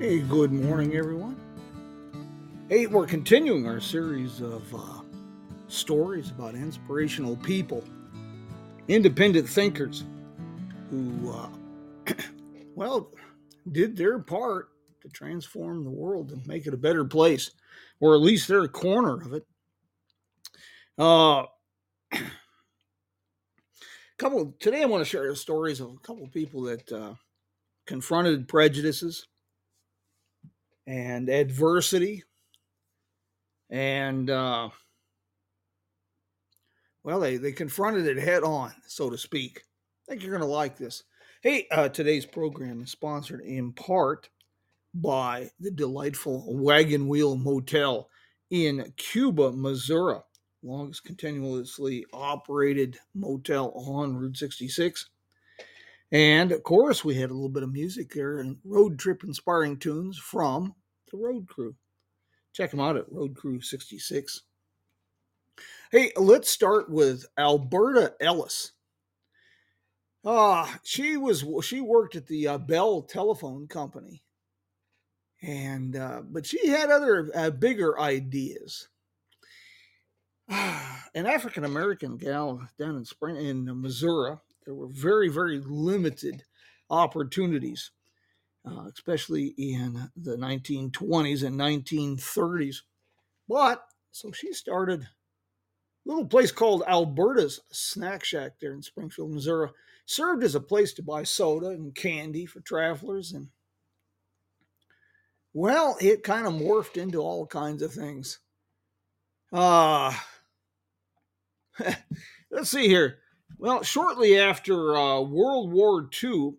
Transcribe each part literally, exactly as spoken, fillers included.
Hey, good morning, everyone. Hey, we're continuing our series of uh, stories about inspirational people, independent thinkers who, uh, well, did their part to transform the world and make it a better place, or at least their corner of it. Uh, couple of, today I want to share stories of a couple of people that uh, confronted prejudices and adversity. And, uh, well, they, they confronted it head on, so to speak. I think you're going to like this. Hey, uh, today's program is sponsored in part by the delightful Wagon Wheel Motel in Cuba, Missouri. Longest continuously operated motel on Route sixty-six. And, of course, we had a little bit of music there and road trip inspiring tunes from the Road Crew. Check them out at Road Crew sixty-six. Hey, let's start with Alberta Ellis. Uh, she was she worked at the uh, Bell Telephone Company, and uh, but she had other uh, bigger ideas. Uh, an African American gal down in Spring in Missouri, there were very very limited opportunities. Uh, especially in the nineteen twenties and nineteen thirties. But, so she started a little place called Alberta's Snack Shack there in Springfield, Missouri. Served as a place to buy soda and candy for travelers. And, well, it kind of morphed into all kinds of things. Uh, let's see here. Well, shortly after uh, World War Two,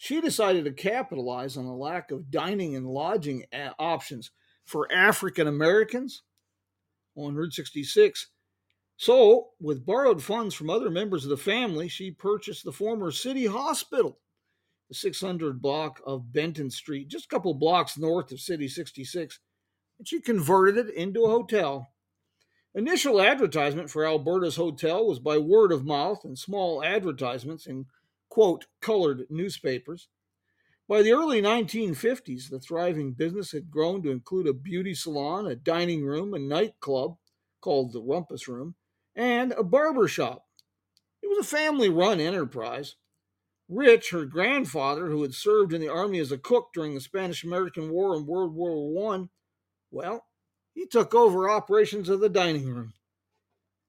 she decided to capitalize on the lack of dining and lodging a- options for African Americans on Route sixty-six. So, with borrowed funds from other members of the family, she purchased the former City Hospital, the six hundred block of Benton Street, just a couple blocks north of City sixty-six, and she converted it into a hotel. Initial advertisement for Alberta's hotel was by word of mouth and small advertisements in quote, colored newspapers. By the early nineteen fifties, the thriving business had grown to include a beauty salon, a dining room, a nightclub called the Rumpus Room, and a barber shop. It was a family-run enterprise. Rich, her grandfather, who had served in the Army as a cook during the Spanish-American War and World War One, well, he took over operations of the dining room.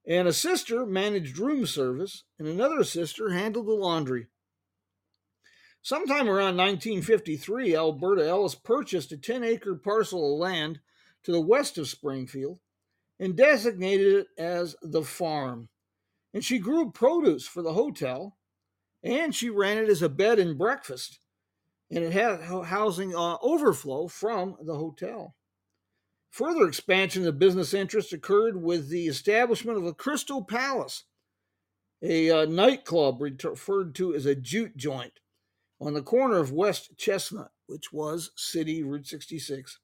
And a sister managed room service, and another sister handled the laundry. Sometime around nineteen fifty-three, Alberta Ellis purchased a ten-acre parcel of land to the west of Springfield and designated it as the farm. And she grew produce for the hotel, and she ran it as a bed and breakfast, and it had housing uh, overflow from the hotel. Further expansion of business interest occurred with the establishment of the Crystal Palace, a uh, nightclub referred to as a jute joint on the corner of West Chestnut, which was City Route sixty-six.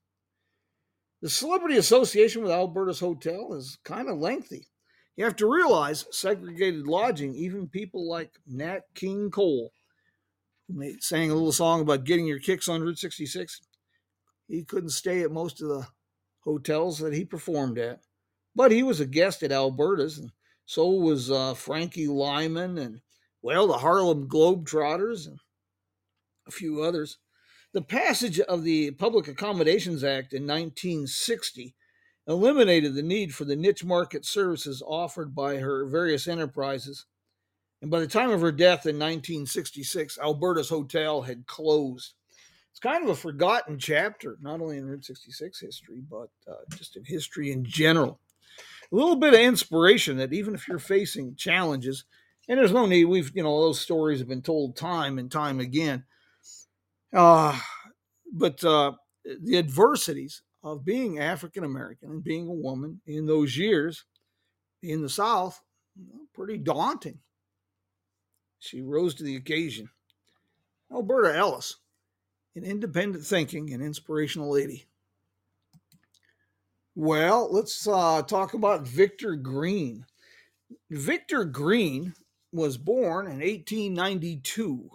The celebrity association with Alberta's hotel is kind of lengthy. You have to realize segregated lodging, even people like Nat King Cole, who sang a little song about getting your kicks on Route sixty-six. He couldn't stay at most of the hotels that he performed at, but he was a guest at Alberta's, and so was uh, Frankie Lyman and, well, the Harlem Globetrotters and a few others. The passage of the Public Accommodations Act in nineteen sixty eliminated the need for the niche market services offered by her various enterprises, and by the time of her death in nineteen sixty-six, Alberta's hotel had closed. It's kind of a forgotten chapter, not only in Route sixty-six history, but uh, just in history in general. a little bit of inspiration that even if you're facing challenges, and there's no need, we've, you know, those stories have been told time and time again. Uh, but uh, the adversities of being African-American and being a woman in those years in the South, pretty daunting. She rose to the occasion. Alberta Ellis, an independent thinking and inspirational lady. Well, let's uh, talk about Victor Green. Victor Green was born in eighteen ninety-two.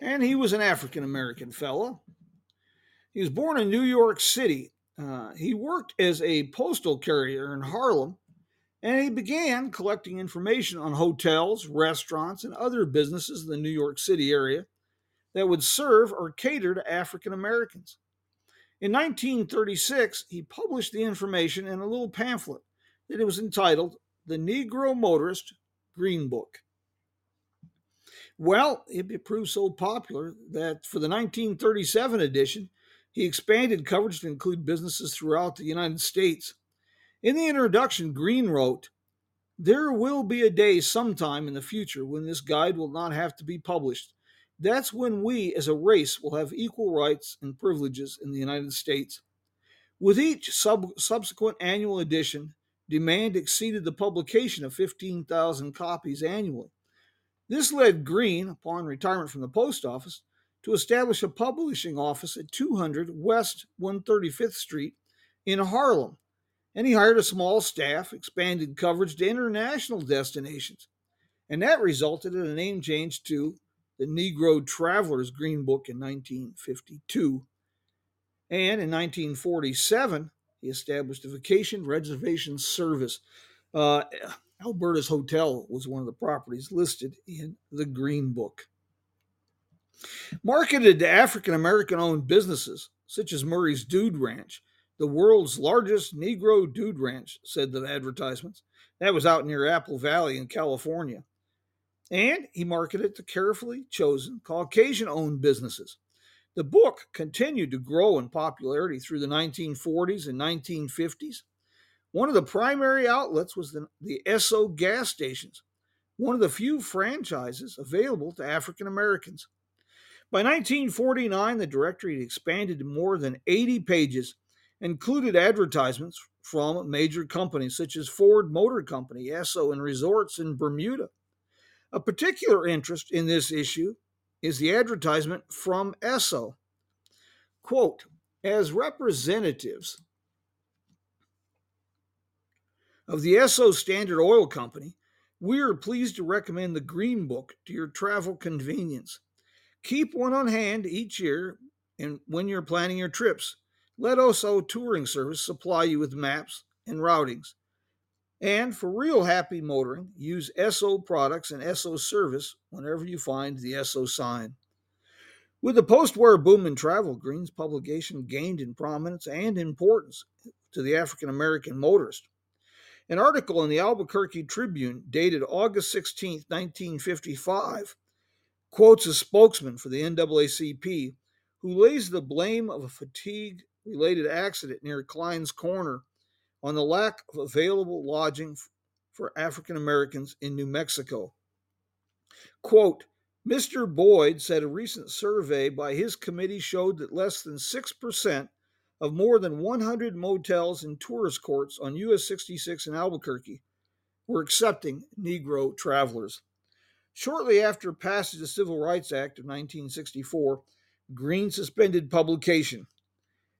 And he was an African-American fellow. He was born in New York City. Uh, he worked as a postal carrier in Harlem, and he began collecting information on hotels, restaurants, and other businesses in the New York City area that would serve or cater to African Americans. In nineteen thirty-six, he published the information in a little pamphlet that was entitled The Negro Motorist Green Book. Well, it proved so popular that for the nineteen thirty-seven edition, he expanded coverage to include businesses throughout the United States. In the introduction, Green wrote, "There will be a day sometime in the future when this guide will not have to be published. That's when we as a race will have equal rights and privileges in the United States." With each sub- subsequent annual edition, demand exceeded the publication of fifteen thousand copies annually. This led Green, upon retirement from the post office, to establish a publishing office at two hundred West one thirty-fifth Street in Harlem, and he hired a small staff, expanded coverage to international destinations, and that resulted in a name change to the Negro Traveler's Green Book in nineteen fifty-two. And in nineteen forty-seven, he established a vacation reservation service. Uh, Alberta's Hotel was one of the properties listed in the Green Book. Marketed to African-American-owned businesses, such as Murray's Dude Ranch, the world's largest Negro Dude Ranch, said the advertisements. That was out near Apple Valley in California. And he marketed to carefully chosen Caucasian-owned businesses. The book continued to grow in popularity through the nineteen forties and nineteen fifties. One of the primary outlets was the, the Esso gas stations, one of the few franchises available to African-Americans. By nineteen forty-nine, the directory had expanded to more than eighty pages, included advertisements from major companies such as Ford Motor Company, Esso, and resorts in Bermuda. A particular interest in this issue is the advertisement from Esso. Quote, "As representatives of the Esso Standard Oil Company, we are pleased to recommend the Green Book to your travel convenience. Keep one on hand each year and when you're planning your trips. Let Esso Touring Service supply you with maps and routings. And for real happy motoring, use Esso products and Esso service whenever you find the Esso sign." With the post-war boom in travel, Green's publication gained in prominence and importance to the African-American motorist. An article in the Albuquerque Tribune dated August sixteenth, nineteen fifty-five, quotes a spokesman for the N double A C P who lays the blame of a fatigue-related accident near Klein's Corner on the lack of available lodging for African Americans in New Mexico. Quote, "Mister Boyd said a recent survey by his committee showed that less than six percent of more than one hundred motels and tourist courts on U S sixty-six in Albuquerque were accepting Negro travelers." Shortly after passage of the Civil Rights Act of nineteen sixty-four, Green suspended publication.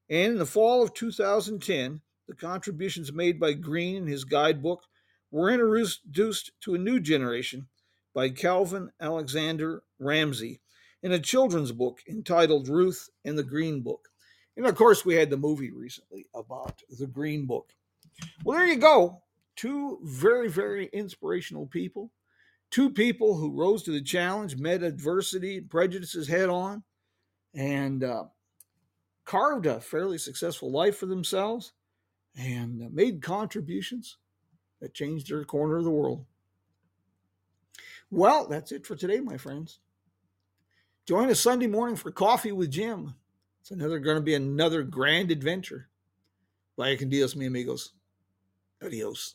And in the fall of two thousand ten, the contributions made by Green in his guidebook were introduced to a new generation by Calvin Alexander Ramsey in a children's book entitled Ruth and the Green Book. And of course, we had the movie recently about the Green Book. Well, there you go. Two very, very inspirational people. Two people who rose to the challenge, met adversity and prejudices head on, and uh, carved a fairly successful life for themselves and uh, made contributions that changed their corner of the world. Well, that's it for today, my friends. Join us Sunday morning for Coffee with Jim. It's another going to be another grand adventure. Vaya con Dios, mi amigos. Adios.